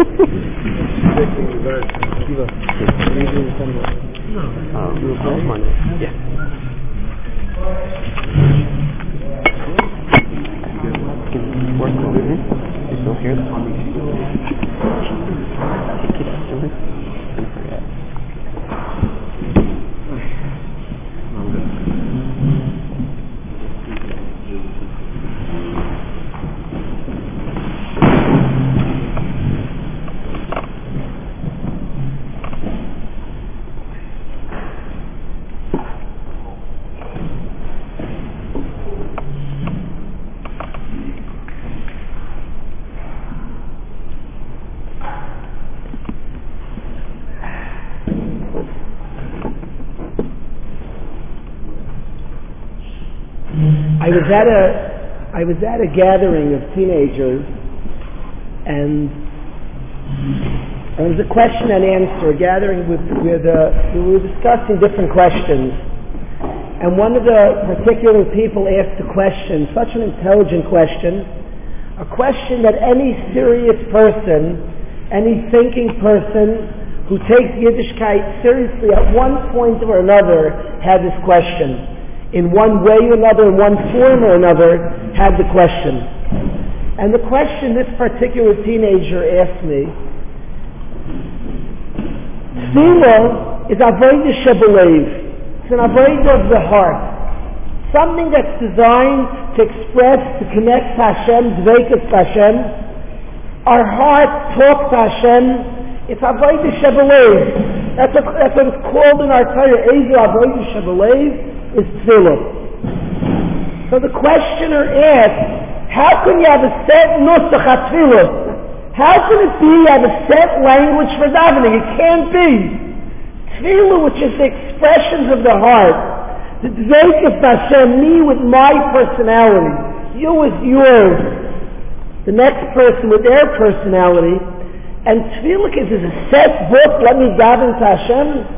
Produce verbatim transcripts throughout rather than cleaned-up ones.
I was at a I was at a gathering of teenagers, and it was a question and answer a gathering with with uh, we were discussing different questions, and one of the particular people asked a question, such an intelligent question, a question that any serious person, any thinking person who takes Yiddishkeit seriously at one point or another had this question. In one way or another, in one form or another, had the question. And the question this particular teenager asked me, Tshuva is avayda shebelev. It's an avayda of the heart. Something that's designed to express, to connect to Hashem, Dveikus to Hashem. Our heart talks to Hashem. It's avayda shebelev. That's, that's what it's called in our Torah, Ezra HaVoy shebelev. Is tefillah. So the questioner asked, how can you have a set Nusach HaTfilah? How can it be you have a set language for davening? It can't be. Tefillah, which is the expressions of the heart, the Dveikus Hashem, me with my personality, you with yours, the next person with their personality, and tefillah is a set book, let me daven to Hashem.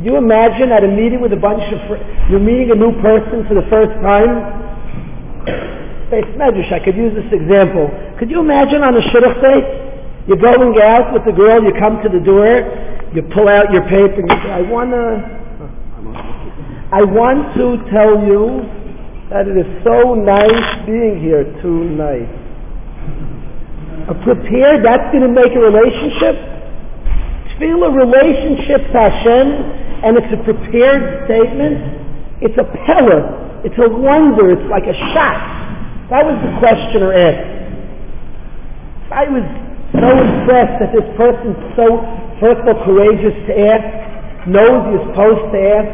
Can you imagine at a meeting with a bunch of friends, you're meeting a new person for the first time? I could use this example. Could you imagine on a Shidduch date, you're going out with the girl, you come to the door, you pull out your paper and you say, I want to I want to tell you that it is so nice being here tonight. A prepared, that's going to make a relationship? Feel a relationship to Hashem, and it's a prepared statement. It's a pillar. It's a wonder. It's like a shot. That was the questioner asked. I was so impressed that this person, so first of all courageous to ask, knows he's supposed to ask,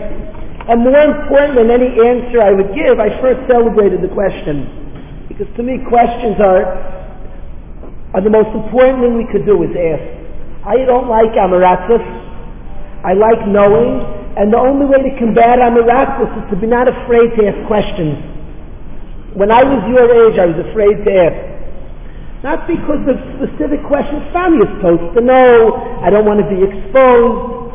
and more important than any answer I would give, I first celebrated the question, because to me questions are are the most important thing we could do is ask. I don't like Amaratus. I like knowing, and the only way to combat Amaratus is to be not afraid to ask questions. When I was your age, I was afraid to ask. Not because of specific questions family is supposed to know, I don't want to be exposed.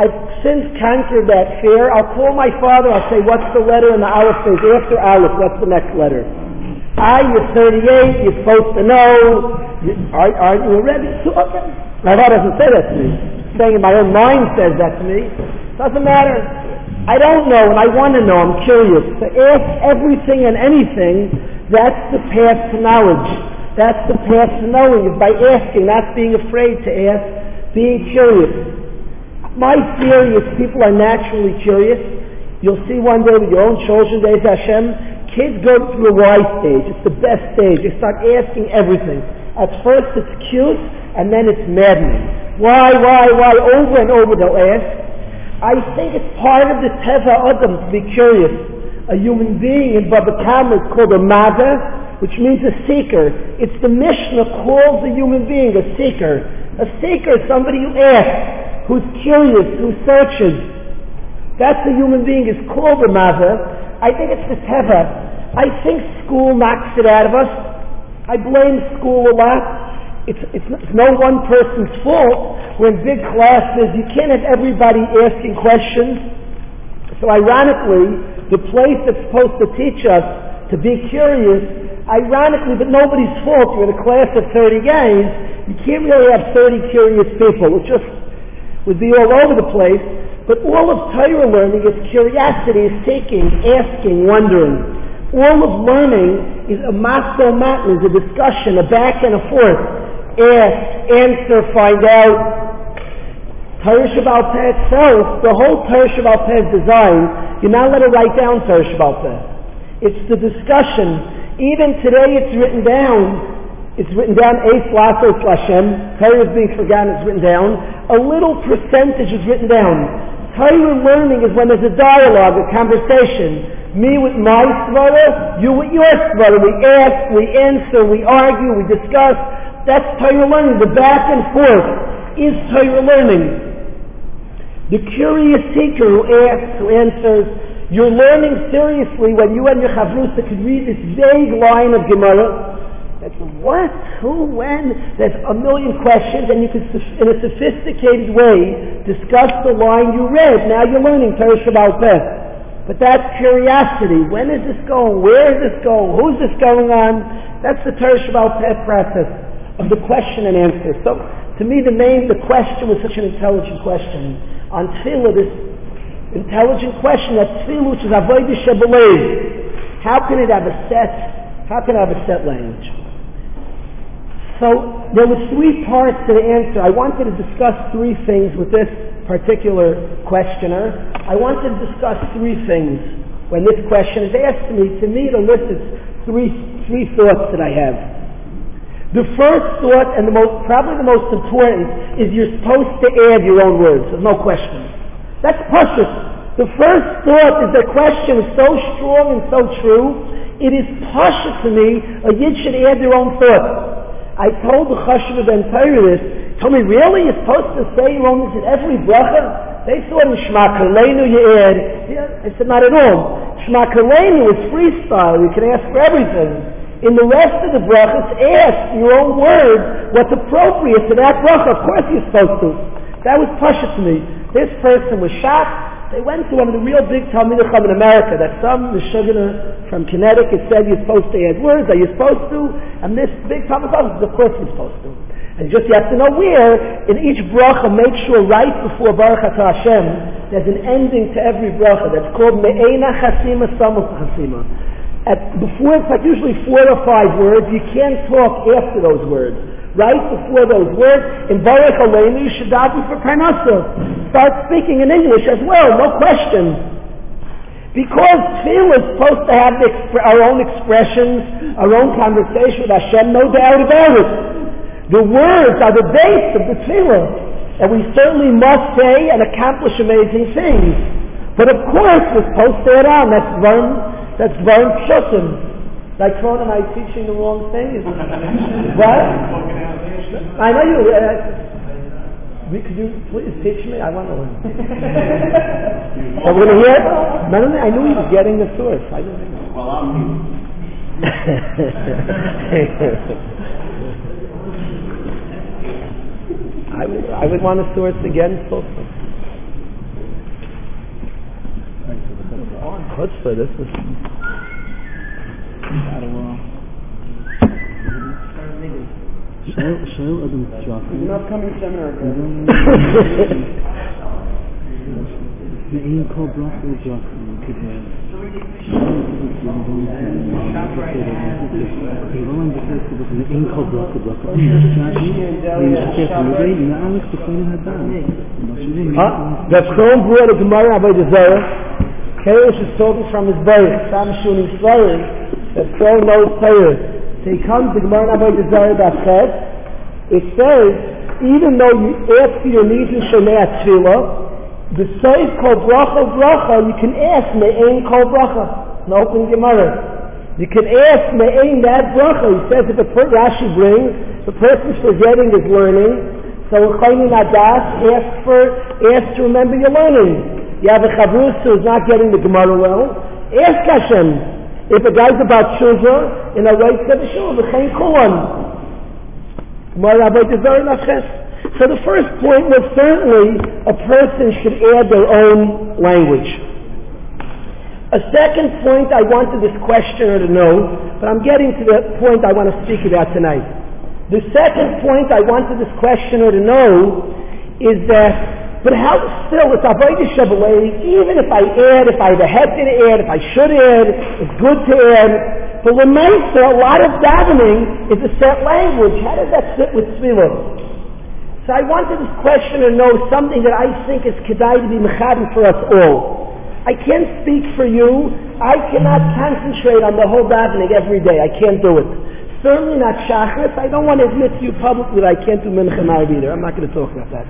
I've since conquered that fear. I'll call my father, I'll say, what's the letter in the Aleph? Says, after Aleph, what's the next letter? I, you're thirty-eight, you're supposed to know, aren't, aren't you a Rebbe? So, okay. My dad doesn't say that to me. Saying in my own mind says that to me. Doesn't matter. I don't know and I want to know. I'm curious. To ask everything and anything, that's the path to knowledge. That's the path to knowing. Is by asking, not being afraid to ask, being curious. My theory is people are naturally curious. You'll see one day with your own children, Days Hashem, kids go through a wise stage. It's the best stage. They start asking everything. At first it's cute, and then it's maddening. Why, why, why? Over and over they'll ask. I think it's part of the teva adam to be curious. A human being in Bava Kama is called a maver, which means a seeker. It's the Mishnah calls the human being a seeker. A seeker is somebody who asks, who's curious, who searches. That's the human being is called a maver. I think it's the teva. I think school knocks it out of us. I blame school a lot. It's, it's, it's no one person's fault when big classes, you can't have everybody asking questions. So ironically, the place that's supposed to teach us to be curious, ironically, but nobody's fault, you're in a class of thirty guys You can't really have thirty curious people. It just would be all over the place. But all of Torah learning is curiosity, is taking, asking, wondering. All of learning is a masa u'matan, is a discussion, a back and a forth. Ask, answer, find out. Torah Sheba'al Peh itself, the whole Torah Sheba'al Peh is designed, you're not allowed to write down Torah Sheba'al Peh. It's the discussion. Even today it's written down. It's written down, Eis Lasos L'Hashem. Torah is being forgotten, it's written down. A little percentage is written down. Torah learning is when there's a dialogue, a conversation. Me with my svara, you with your svara. We ask, we answer, we argue, we discuss. That's Torah learning. The back and forth is Torah learning. The curious seeker who asks, who answers. You're learning seriously when you and your chavrusa can read this vague line of Gemara. What? Who? When? There's a million questions, and you can, in a sophisticated way, discuss the line you read. Now you're learning Torah Sheba'al Peh. But that's curiosity. When is this going? Where is this going? Who's this going on? That's the Torah Sheba'al Peh process of the question and answer. So, to me, the main, the question was such an intelligent question. On Tzimus, this intelligent question, that Tzimus, which is avayda shebelev. How can it have a set? How can it have a set language? So there were three parts to the answer. I wanted to discuss three things with this particular questioner. I wanted to discuss three things when this question is asked to me. To me, it elicits three three thoughts that I have. The first thought, and the most, probably the most important, is you're supposed to add your own words. There's no question. That's pashut. The first thought is the question is so strong and so true. It is pashut to me. A yid should add their own thoughts. I told the Chashuv Ben Torah this. He told me, really? You're supposed to say your own words in every bracha? They thought in Shema Kaleinu you add. Yeah. I said, not at all. Shema Kaleinu is freestyle. You can ask for everything. In the rest of the brachas, ask your own words what's appropriate to that bracha. Of course you're supposed to. That was pushed to me. This person was shocked. They went to one of the real big talmid chacham in America, that some Meshuggah from Connecticut said you're supposed to add words. Are you supposed to? And this big talmid chacham says, of course you're supposed to. And just you have to know where. In each bracha, make sure right before Baruch Atah Hashem, there's an ending to every bracha. That's called me'ein chasima samus chasima. At, before, it's like usually four or five words. You can't talk after those words. Right before those words, in Baruch Aleinu, you should daven for parnasa. Start speaking in English as well, no question. Because tefillah is supposed to have exp- our own expressions, our own conversation with Hashem, no doubt about it. The words are the base of the tefillah, and we certainly must say and accomplish amazing things. But of course, we're supposed to add on. That's dvarim, that's dvarim pshutim. Like, Ron, am I teaching the wrong thing? Is it? What? I know you. Uh, we, could you please teach me? I want to learn. Are we going to hear it? No, no, no, I knew he was getting the source. I didn't know. Well, I'm I would, I would want a source again, so. What's for this? Is, you're not coming to seminar again. The aim called bracha or bracha. The aim called bracha bracha. The chrome bread of Gemara by the Zara. Kairos is talking from his birth. Sam Shunim Slurry. That Torah knows Torah. So he comes to Gemara avayda shebelev. It says, even though you ask for your needs in shemei tefillah, the soif called bracha bracha, you can ask me'ein called bracha. No open Gemara. You can ask me'ein that bracha. He says if a person, Rashi brings, the person's forgetting his learning. So ask for, ask to remember your learning. You have a chavrus who's not getting the Gemara well. Ask Hashem. If a guy's about tshuva, in a way it's got a shul, the chayin kolan. So the first point was certainly a person should add their own language. A second point I wanted this questioner to know, but I'm getting to the point I want to speak about tonight. The second point I wanted this questioner to know is that, but how still, it's avayda shebelev, even if I add, if I have a head to add, if I should add, it's good to add. But when I say a lot of davening is a set language, how does that fit with tzvila? So I wanted this questioner to know something that I think is kedai to be mechadim for us all. I can't speak for you. I cannot concentrate on the whole davening every day. I can't do it. Certainly not shachas. I don't want to admit to you publicly that I can't do mincha ma'ariv either. I'm not going to talk about that.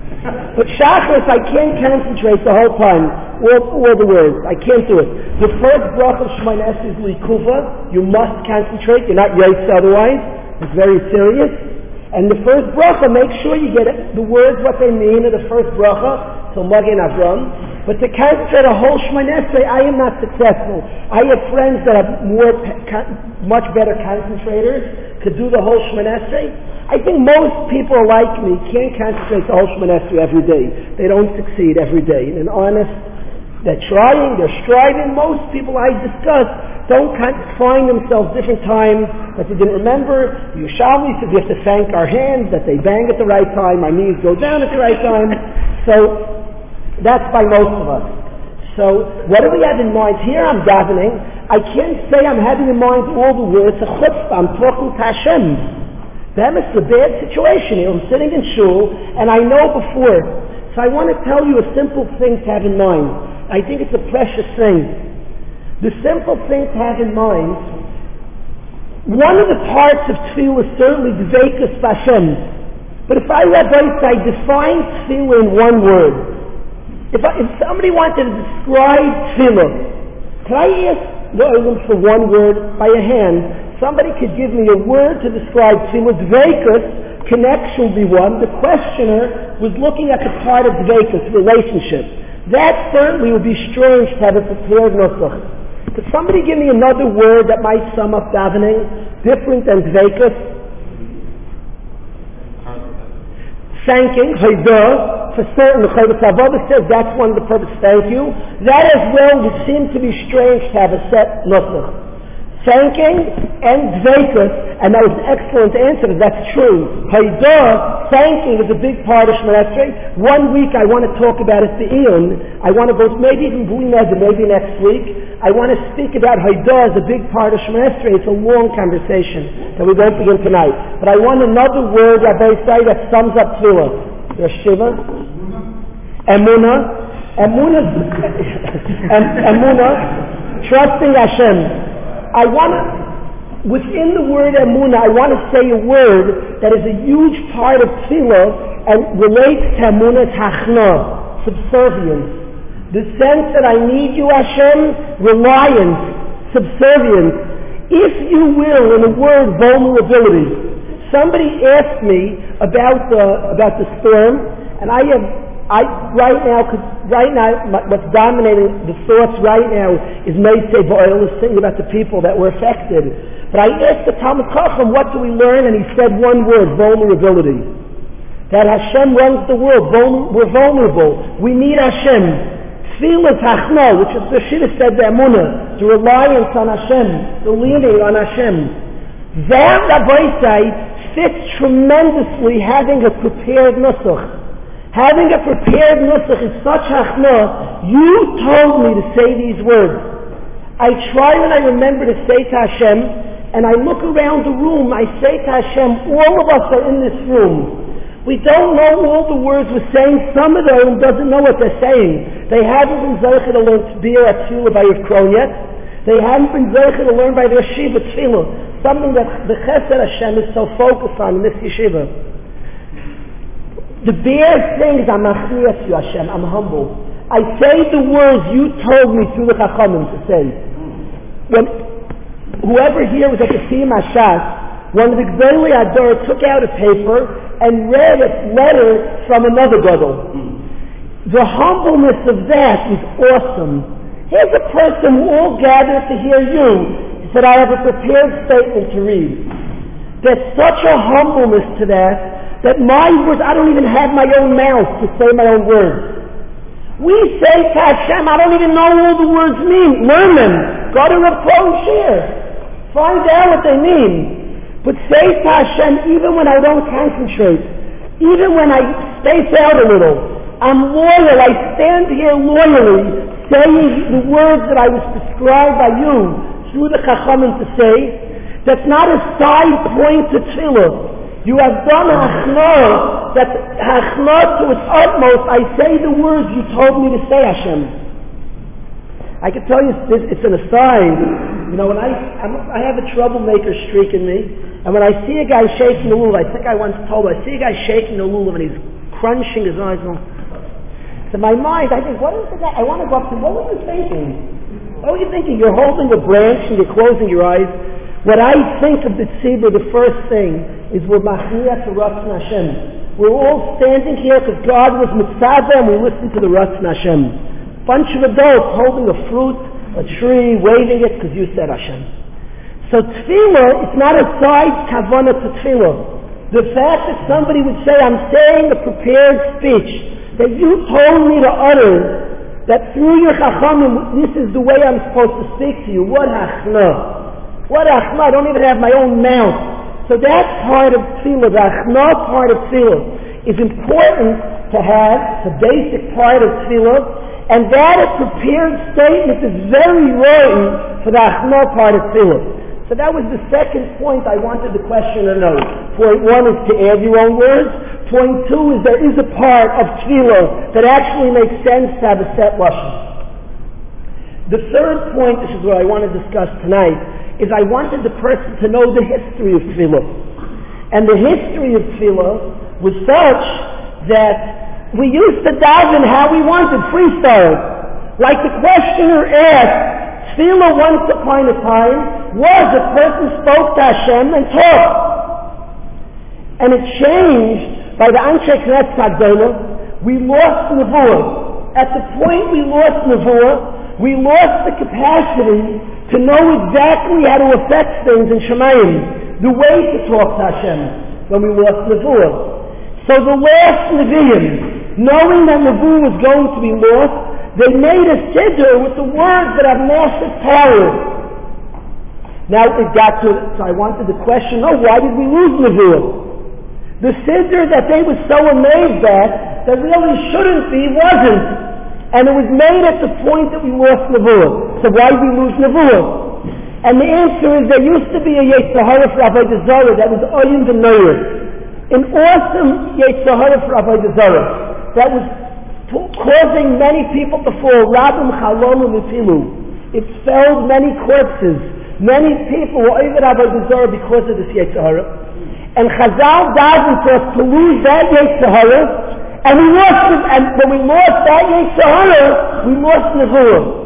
But shachas, I can't concentrate the whole time, all, all the words. I can't do it. The first bracha of shmanessi is likuva. You must concentrate. You're not yaitz otherwise. It's very serious. And the first bracha, make sure you get it, the words, what they mean of the first bracha, till magen avram. But to concentrate a whole shmanessi, I am not successful. I have friends that are more, much better concentrators, could do the whole shmanesri. I think most people like me can't concentrate the whole shmanesri every day. They don't succeed every day. And honest, they're trying, they're striving. Most people I discuss don't find themselves different times that they didn't remember. Yushalmi said we have to thank our hands that they bang at the right time, our knees go down at the right time. So that's by most of us. So what do we have in mind? Here I'm davening. I can't say I'm having in mind all the words. It's a chutzpah. I'm talking to Hashem. That is a bad situation here. I'm sitting in shul, and I know before. So I want to tell you a simple thing to have in mind. I think it's a precious thing. The simple thing to have in mind, one of the parts of tefillah is certainly Dveikus Hashem. But if I were to I define tefillah in one word, If, I, if somebody wanted to describe tefillah, can I ask the olim for one word by a hand? Somebody could give me a word to describe tefillah. Dveikus, connection would be one. The questioner was looking at the part of dveikus, relationship. That certainly would be strange to have a prepared nusach. Could somebody give me another word that might sum up davening, different than dveikus? Thanking, Haidar hey. For certain, the Chavod says that's one of the purposes. Thank you. That as well would seem to be strange to have a set nusach. Thanking and dveikus, and that was an excellent answer. That's true. Haidar, thanking is a big part of Shemesri. One week I want to talk about it. The Eon. I want to go maybe even B'Nezim, maybe next week. I want to speak about Haidar as a big part of Shemesri. It's a long conversation that we won't begin tonight. But I want another word that they say that sums up tefillah. There's Shiva, Emunah, Emunah, Emunah, trusting Hashem. I want to, within the word Emunah, I want to say a word that is a huge part of Tzimus and relates to Emunah, achna, subservience. The sense that I need you, Hashem, reliance, subservience. If you will, in a word, vulnerability. Somebody asked me about the about the storm, and I have I right now could, right now my, what's dominating the thoughts right now is Meitei Bo'el is thinking about the people that were affected. But I asked the talmid chacham, what do we learn? And he said one word: vulnerability. That Hashem runs the world. Vul, we're vulnerable. We need Hashem. Tefillah achna, which is the Shidduch said the Emunah, the reliance on Hashem, the leaning on Hashem. That Rabbi fits tremendously having a prepared nusach. Having a prepared nusach is such hachnah. You told me to say these words. I try when I remember to say to Hashem, and I look around the room, I say to Hashem, all of us are in this room. We don't know all the words we're saying. Some of them doesn't know what they're saying. They haven't been zeichah to learn tzbir at tefillah by Yivkron yet. They haven't been zeichah to learn by their shiva tefillah. Something that the Chesed Hashem is so focused on in this yeshiva. The bare things I'm achnias you, Hashem. I'm humble. I say the words you told me through the Chachamim to say. When whoever here was at the Siyum HaShas, one of the Gdolei Ador took out a paper and read a letter from another Gadol. The humbleness of that is awesome. Here's a person who all gathered to hear you. That I have a prepared statement to read. There's such a humbleness to that, that my words, I don't even have my own mouth to say my own words. We say to Hashem, I don't even know all the words mean. Learn them. Go to Rebbe and share. Find out what they mean. But faith to Hashem, even when I don't concentrate, even when I space out a little, I'm loyal, I stand here loyally, saying the words that I was prescribed by you, through the Chachamim to say. That's not a side point to tefillah. You have done hachna, that hachna to its utmost, I say the words you told me to say, Hashem. I can tell you, it's an aside. You know, when I I'm, I have a troublemaker streak in me, and when I see a guy shaking the lulav, I think I once told you, I see a guy shaking the lulav and he's crunching his eyes. And so my mind, I think, what is the guy? I want to go up to him. What were you thinking? What were you thinking? You're holding a branch and you're closing your eyes. What I think of the tzibur, the first thing is we're machnia to Ratz Nashem. We're all standing here because God was mitzvah and we listened to the Ratz Nashem. Bunch of adults holding a fruit, a tree, waving it because you said Hashem. So tefillah, it's not a side kavana to tefillah. The fact that somebody would say, I'm saying a prepared speech that you told me to utter, that through your chachamim, this is the way I'm supposed to speak to you. What achna? What achna? I don't even have my own mouth. So that part of tefillah, the achna part of tefillah, is important to have. It's a basic part of tefillah. And that a prepared statement is very wrong for the achna part of tefillah. So that was the second point I wanted the questioner to know. Point one is to add your own words. Point two is there is a part of tefillah that actually makes sense to have a set lashon. The third point, this is what I want to discuss tonight, is I wanted the person to know the history of tefillah. And the history of tefillah was such that we used to daven how we wanted, freestyle. Like the questioner asked, tefillah once upon a time was a person spoke to Hashem and talked. And it changed by the Anshe Knesset Agdola. We lost nevuah. At the point we lost nevuah, we lost the capacity to know exactly how to affect things in Shemayim, the way to talk to Hashem when we lost nevuah. So the last Nevi'im, knowing that Nevuah was going to be lost, they made a siddur with the words that have massive power. Now it got to, so I wanted to question, oh, why did we lose Nevuah? The siddur that they were so amazed at, that really shouldn't be, wasn't. And it was made at the point that we lost Nevuah. So why did we lose Nevuah? And the answer is, there used to be a Yetzirah for Avodah Zarah that was Oyin V'Noyer. An awesome Yetzirah for Avodah Zarah that was causing many people to fall. Rabim Chalom U'Mifilu. It felled many corpses. Many people were over Avodah Zarah because of this Yetzirah. And Chazal davened for us to lose that Yetzirah, and we lost it. And when we lost that Yetzirah, we lost Nevuah.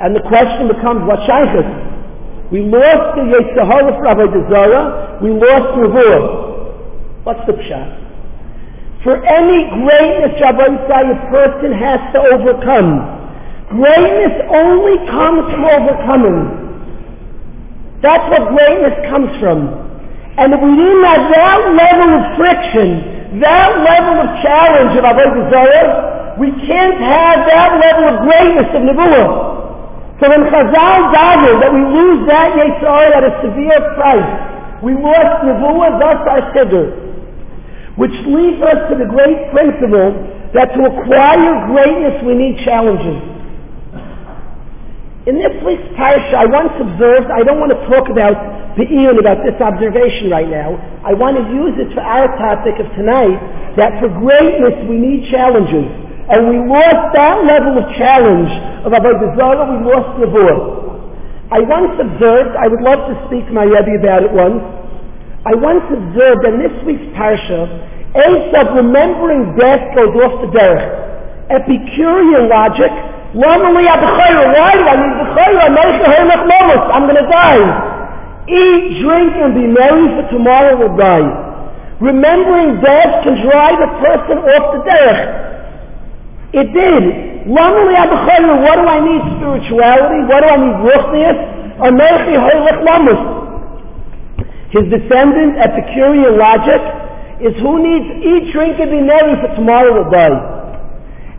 And the question becomes, what shaychus? We lost the Yetzirah for Avodah Zarah, we lost Nevuah. What's the pshat? For any greatness, Rabbi Yisrael, a person has to overcome. Greatness only comes from overcoming. That's what greatness comes from. And if we didn't have that level of friction, that level of challenge of Avodah Zarah, we can't have that level of greatness of Nevuah. So when Chazal gathered that we lose that Yetzirah at a severe price, we lost Nevuah, thus our siddur. Which leads us to the great principle that to acquire greatness we need challenges. In this week's parsha, I once observed, I don't want to talk about the eon, about this observation right now. I want to use it for our topic of tonight, that for greatness we need challenges. And we lost that level of challenge of Avodah Zarah, we lost Nevuah. I once observed, I would love to speak to my Rebbe about it once, I once observed in this week's parsha, Esav remembering death goes off the derech. Epicurean logic, Lomeli Abchayra, why do I need Bechayra? I'm going to die. Eat, drink, and be merry, for tomorrow will die. Remembering death can drive a person off the derech. It did. Lomeli Abchayra, what do I need spirituality? What do I need ruchnius? Amelchi Hoylech Lomos. His descendant, Epicurean logic, is who needs eat, drink, and be merry, for tomorrow will die.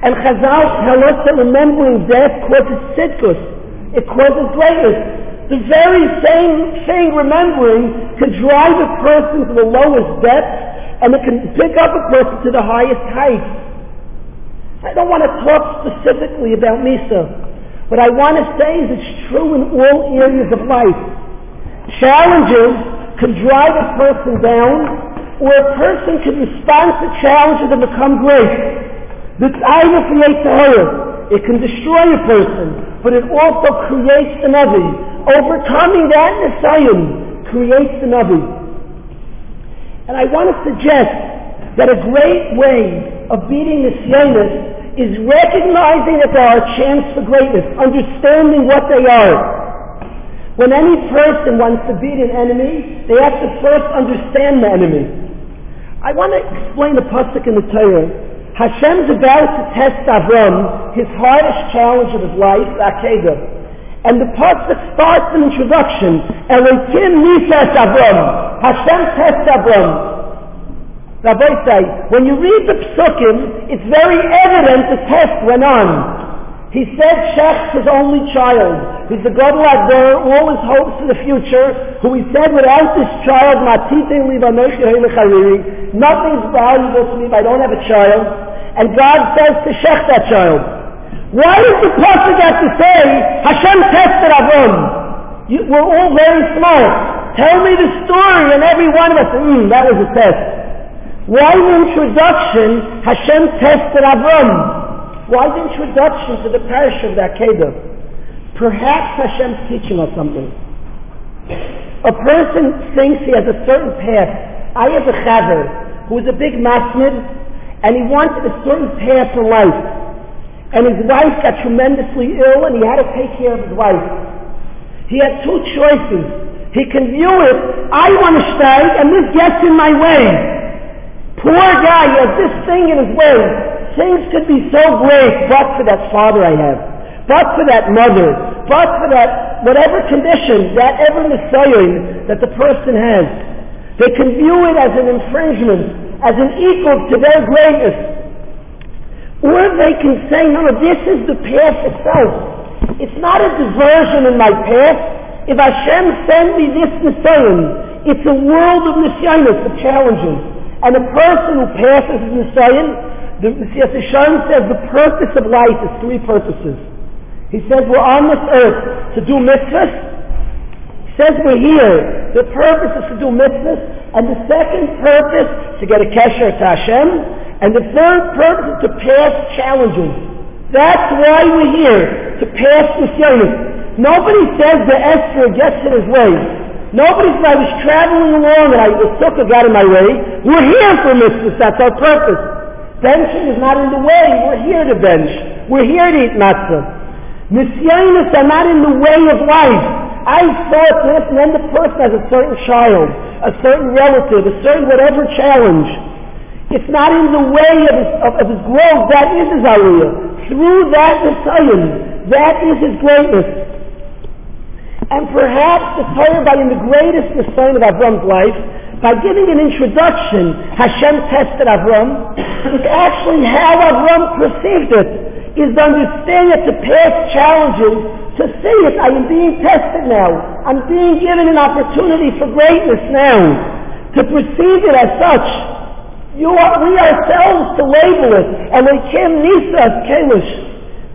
And Chazal tell us that remembering death causes sidkus. It causes greatness. The very same thing, remembering, can drive a person to the lowest depths, and it can pick up a person to the highest heights. I don't want to talk specifically about Misa. What I want to say is it's true in all areas of life. Challenges can drive a person down, or a person can respond to challenges and become great. The Tzimus creates a horror. It can destroy a person, but it also creates the Navi. Overcoming that Nisayim creates the Navi. And I want to suggest that a great way of beating Nisayim is recognizing that there are chance for greatness, understanding what they are. When any person wants to beat an enemy, they have to first understand the enemy. I want to explain the pasuk in the Torah. Hashem's about to test Avram, his hardest challenge of his life, the Akedah. And the pasuk starts an introduction. Elohim Nisas Avram. Hashem tests Avram. Rabbi says, when you read the psukim, it's very evident the test went on. He said Shech's his only child. He's the gadol hador, all his hopes for the future, who he said, without this child, nothing's valuable to me if I don't have a child. And God says to Shech that child. Why does the pasuk have to say, Hashem tested Avram? You, we're all very smart. Tell me the story, and every one of us, mm, that was a test. Why the introduction, Hashem tested Avram? Why the introduction to the parish of the Akedah? Perhaps Hashem's teaching us something. A person thinks he has a certain path. I have a chaver, who is a big masmid, and he wanted a certain path in life. And his wife got tremendously ill, and he had to take care of his wife. He had two choices. He can view it, I want to stay, and this gets in my way. Poor guy, he has this thing in his way. Things could be so great, but for that father I have, but for that mother, but for that whatever condition, that ever Messiah that the person has. They can view it as an infringement, as an equal to their greatness. Or they can say, no, this is the path itself. It's not a diversion in my path. If Hashem sends me this Nisayon, it's a world of Nisayonos, of challenges. And a person who passes his Nisayon, the Nisayon says the purpose of life is three purposes. He says we're on this earth to do mitzvahs. He says we're here. The purpose is to do mitzvahs. And the second purpose, to get a kesher to Hashem. And the third purpose is to pass challenges. That's why we're here, to pass Nisyonos. Nobody says that Esther gets in his way. Nobody says I was traveling along and I was took or got in my way. We're here for mitzvahs. That's our purpose. Benching is not in the way. We're here to bench. We're here to eat matzah. Nisyonos are not in the way of life. I thought this, and then the person has a certain child, a certain relative, a certain whatever challenge. It's not in the way of his, of, of his growth. That is his aliyah. Through that Messiah, that is his greatness. And perhaps the Torah, by in the greatest Messiah of Avram's life, by giving an introduction, Hashem tested Avram, is actually how Avram perceived it, is to understand that the past challenges, to see it, I am being tested now. I'm being given an opportunity for greatness now. To perceive it as such. You are, we ourselves to label it, and we can nisas kelish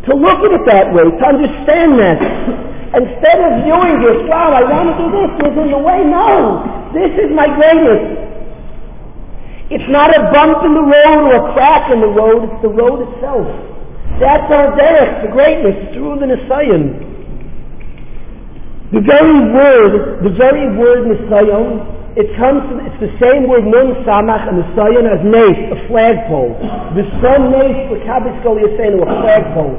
to look at it that way, to understand that. Instead of viewing it, wow, I want to do this, is in the way. No, this is my greatness. It's not a bump in the road or a crack in the road. It's the road itself. That's our derech to greatness through the Nisayon. The very word, the very word Nisayon. It comes from, it's the same word, nun samach, and the sayon as nace, a flagpole. The sun nace, the kabiskol yasenu, a flagpole.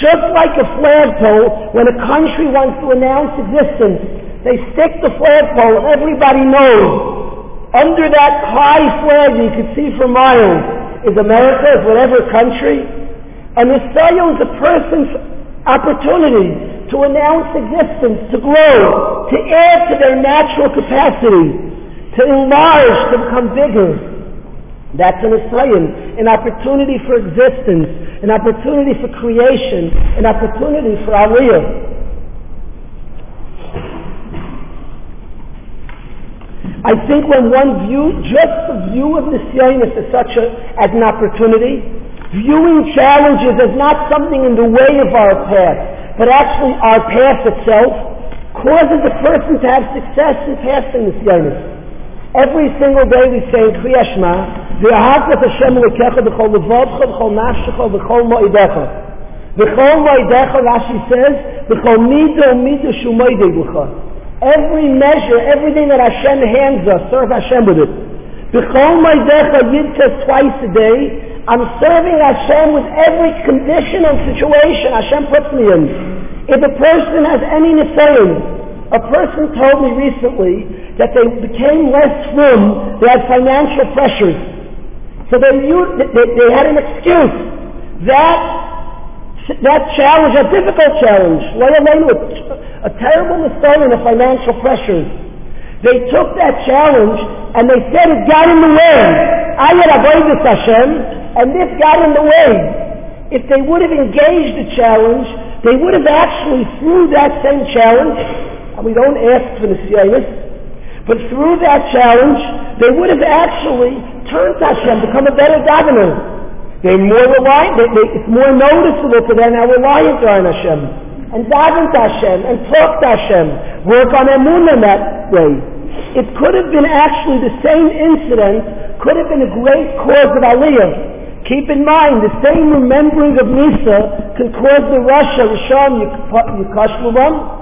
Just like a flagpole, when a country wants to announce existence, they stick the flagpole, everybody knows. Under that high flag you can see for miles is America, is whatever country. And the sayon is a person's opportunity to announce existence, to grow, to add to their natural capacity, to enlarge, to become bigger. That's an Nisayon, an opportunity for existence, an opportunity for creation, an opportunity for Aliyah. I think when one views, just the view of nisyonos as such a, as an opportunity, viewing challenges as not something in the way of our path, but actually our path itself, causes a person to have success in passing nisyonos. Every single day we say in Kriya Shema, V'ahavta et Hashem Elokecha b'chol levavcha b'chol nafshecha b'chol mo'idecha. B'chol mo'idecha, Rashi says, b'chol midah u'midah shumoideh b'cha. Every measure, everything that Hashem hands us, serve Hashem with it. B'chol mo'idecha, Yid says twice a day, I'm serving Hashem with every condition and situation Hashem puts me in. If a person has any nisayon, a person told me recently that they became less firm, they had financial pressures. So they, used, they, they had an excuse. That That challenge, a difficult challenge, let alone with a terrible mistake and the financial pressures. They took that challenge and they said it got in the way. I had avayda Hashem, and this got in the way. If they would have engaged the challenge, they would have actually, through that same challenge, and we don't ask for the nisyonos, but through that challenge, they would have actually turned to Hashem, become a better davener. They're more reliant, they, they, it's more noticeable to them how reliant they are on Hashem. And daven to Hashem, and talk to Hashem, work on Emunah that way. It could have been actually the same incident, could have been a great cause of Aliyah. Keep in mind, the same remembering of Nisa can cause the Russia, Rishon, Yukashluvam.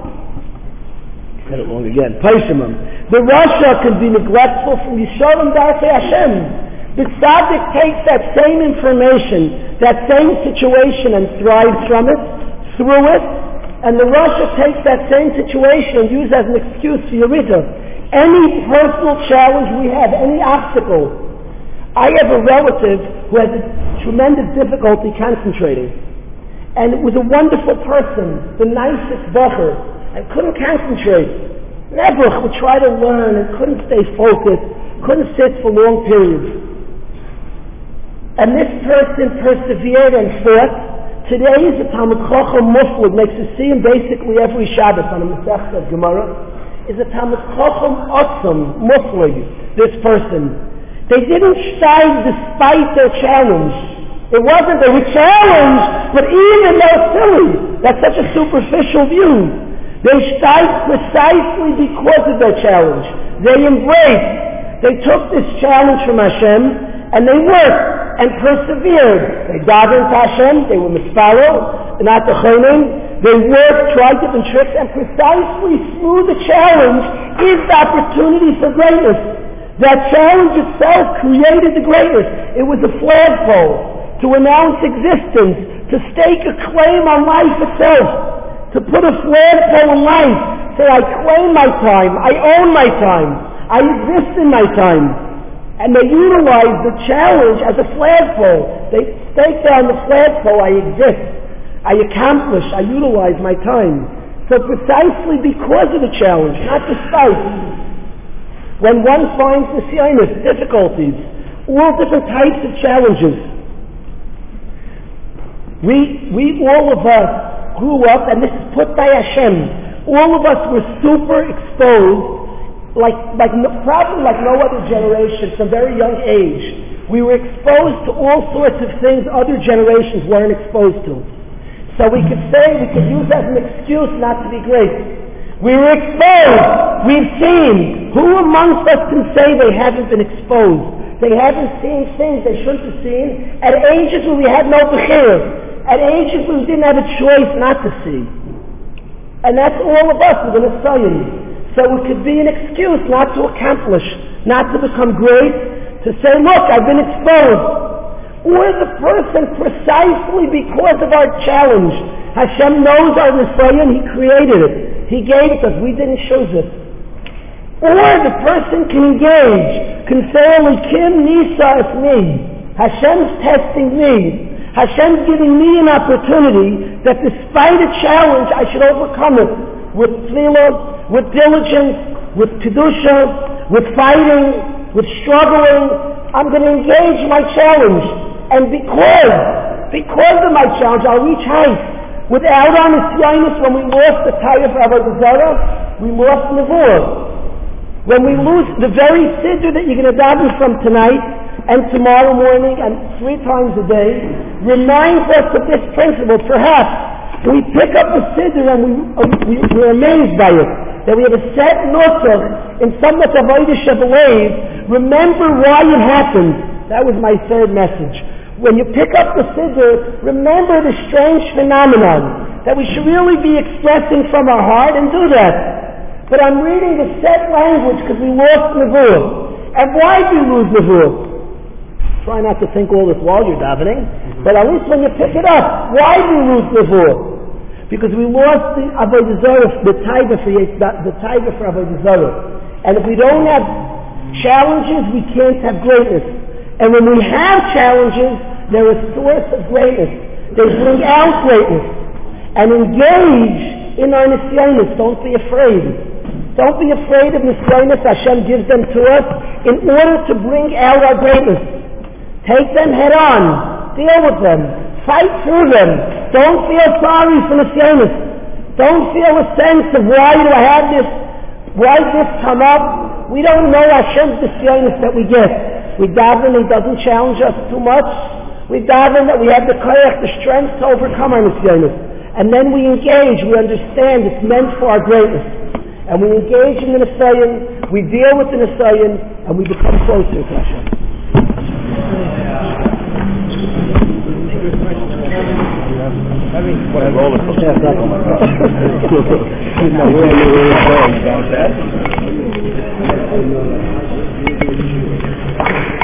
Said it wrong again, Paishimam. The Russia can be neglectful from Yisharim Darfei Hashem. The tzaddik takes that same information, that same situation, and thrives from it, through it, and the rasha takes that same situation and uses as an excuse for Yerida. Any personal challenge we have, any obstacle. I have a relative who has a tremendous difficulty concentrating, and was a wonderful person, the nicest bacher, and couldn't concentrate. Nebuch would try to learn and couldn't stay focused, couldn't sit for long periods. And this person persevered and fought. Today is a talmid chacham muflid, makes us see him basically every Shabbat on a Masech of Gemara, is a talmid chacham otzam muflid, this person. They didn't side despite their challenge. It wasn't they were challenged, but even though silly, that's such a superficial view. They side precisely because of their challenge. They embraced. They took this challenge from Hashem, and they worked. And persevered. They davened to Hashem, they were misfallow, not the chonim. They worked, tried different tricks, and precisely through the challenge is the opportunity for greatness. That challenge itself created the greatness. It was a flagpole to announce existence, to stake a claim on life itself, to put a flagpole in life, say I claim my time, I own my time, I exist in my time. And they utilize the challenge as a flagpole. They stake down the flagpole, I exist, I accomplish, I utilize my time. So precisely because of the challenge, not despite, when one finds the nisyonos, difficulties, all different types of challenges. We, we all of us grew up, and this is put by Hashem, all of us were super exposed Like, like no, probably like no other generation, from very young age, we were exposed to all sorts of things other generations weren't exposed to. So we could say, we could use that as an excuse not to be great. We were exposed. We've seen. Who amongst us can say they haven't been exposed? They haven't seen things they shouldn't have seen at ages when we had no bechira, at ages when we didn't have a choice not to see. And that's all of us with an assayin. So it could be an excuse not to accomplish, not to become great, to say, look, I've been exposed. Or the person precisely because of our challenge. Hashem knows our nisyonos, He created it. He gave it to us. We didn't choose it. Or the person can engage, can say, only Kim Nisa is me. Hashem's testing me. Hashem's giving me an opportunity that despite a challenge, I should overcome it with tefillah, with diligence, with kedusha, with fighting, with struggling. I'm going to engage my challenge. And because, because of my challenge, I'll reach heights. Without our nisyonos, when we lost the Taif of Avodah Zarah, we lost Nevuah. When we lose the very siddur that you're going to daven from tonight and tomorrow morning and three times a day, reminds us of this principle. Perhaps we pick up the siddur and we, uh, we, we're amazed by it, that we have a set nusach in some of the avayda shebelev. Remember why it happened. That was my third message. When you pick up the siddur, remember the strange phenomenon that we should really be expressing from our heart, and do that. But I'm reading the set language because we lost Nevuah. And why do you lose Nevuah? Try not to think all this while you're davening, mm-hmm. but at least when you pick it up, why do you lose Nevuah? Because we lost the Avodah Zarah, the tiger for the tiger for Avodah Zarah. And if we don't have challenges, we can't have greatness. And when we have challenges, they're a source of greatness. They bring out greatness. And engage in our nisyonos. Don't be afraid. Don't be afraid of nisyonos. Hashem gives them to us in order to bring out our greatness. Take them head on. Deal with them. Fight through them. Don't feel sorry for nisyonos. Don't feel a sense of why do I have this, why did this come up? We don't know Hashem's nisyonos that we get. We daven, He doesn't challenge us too much. We daven that we have the koyach, the strength to overcome our nisyonos. And then we engage. We understand it's meant for our greatness. And we engage in the Nisayon, we deal with the Nisayon, and we become closer to Hashem. Yeah.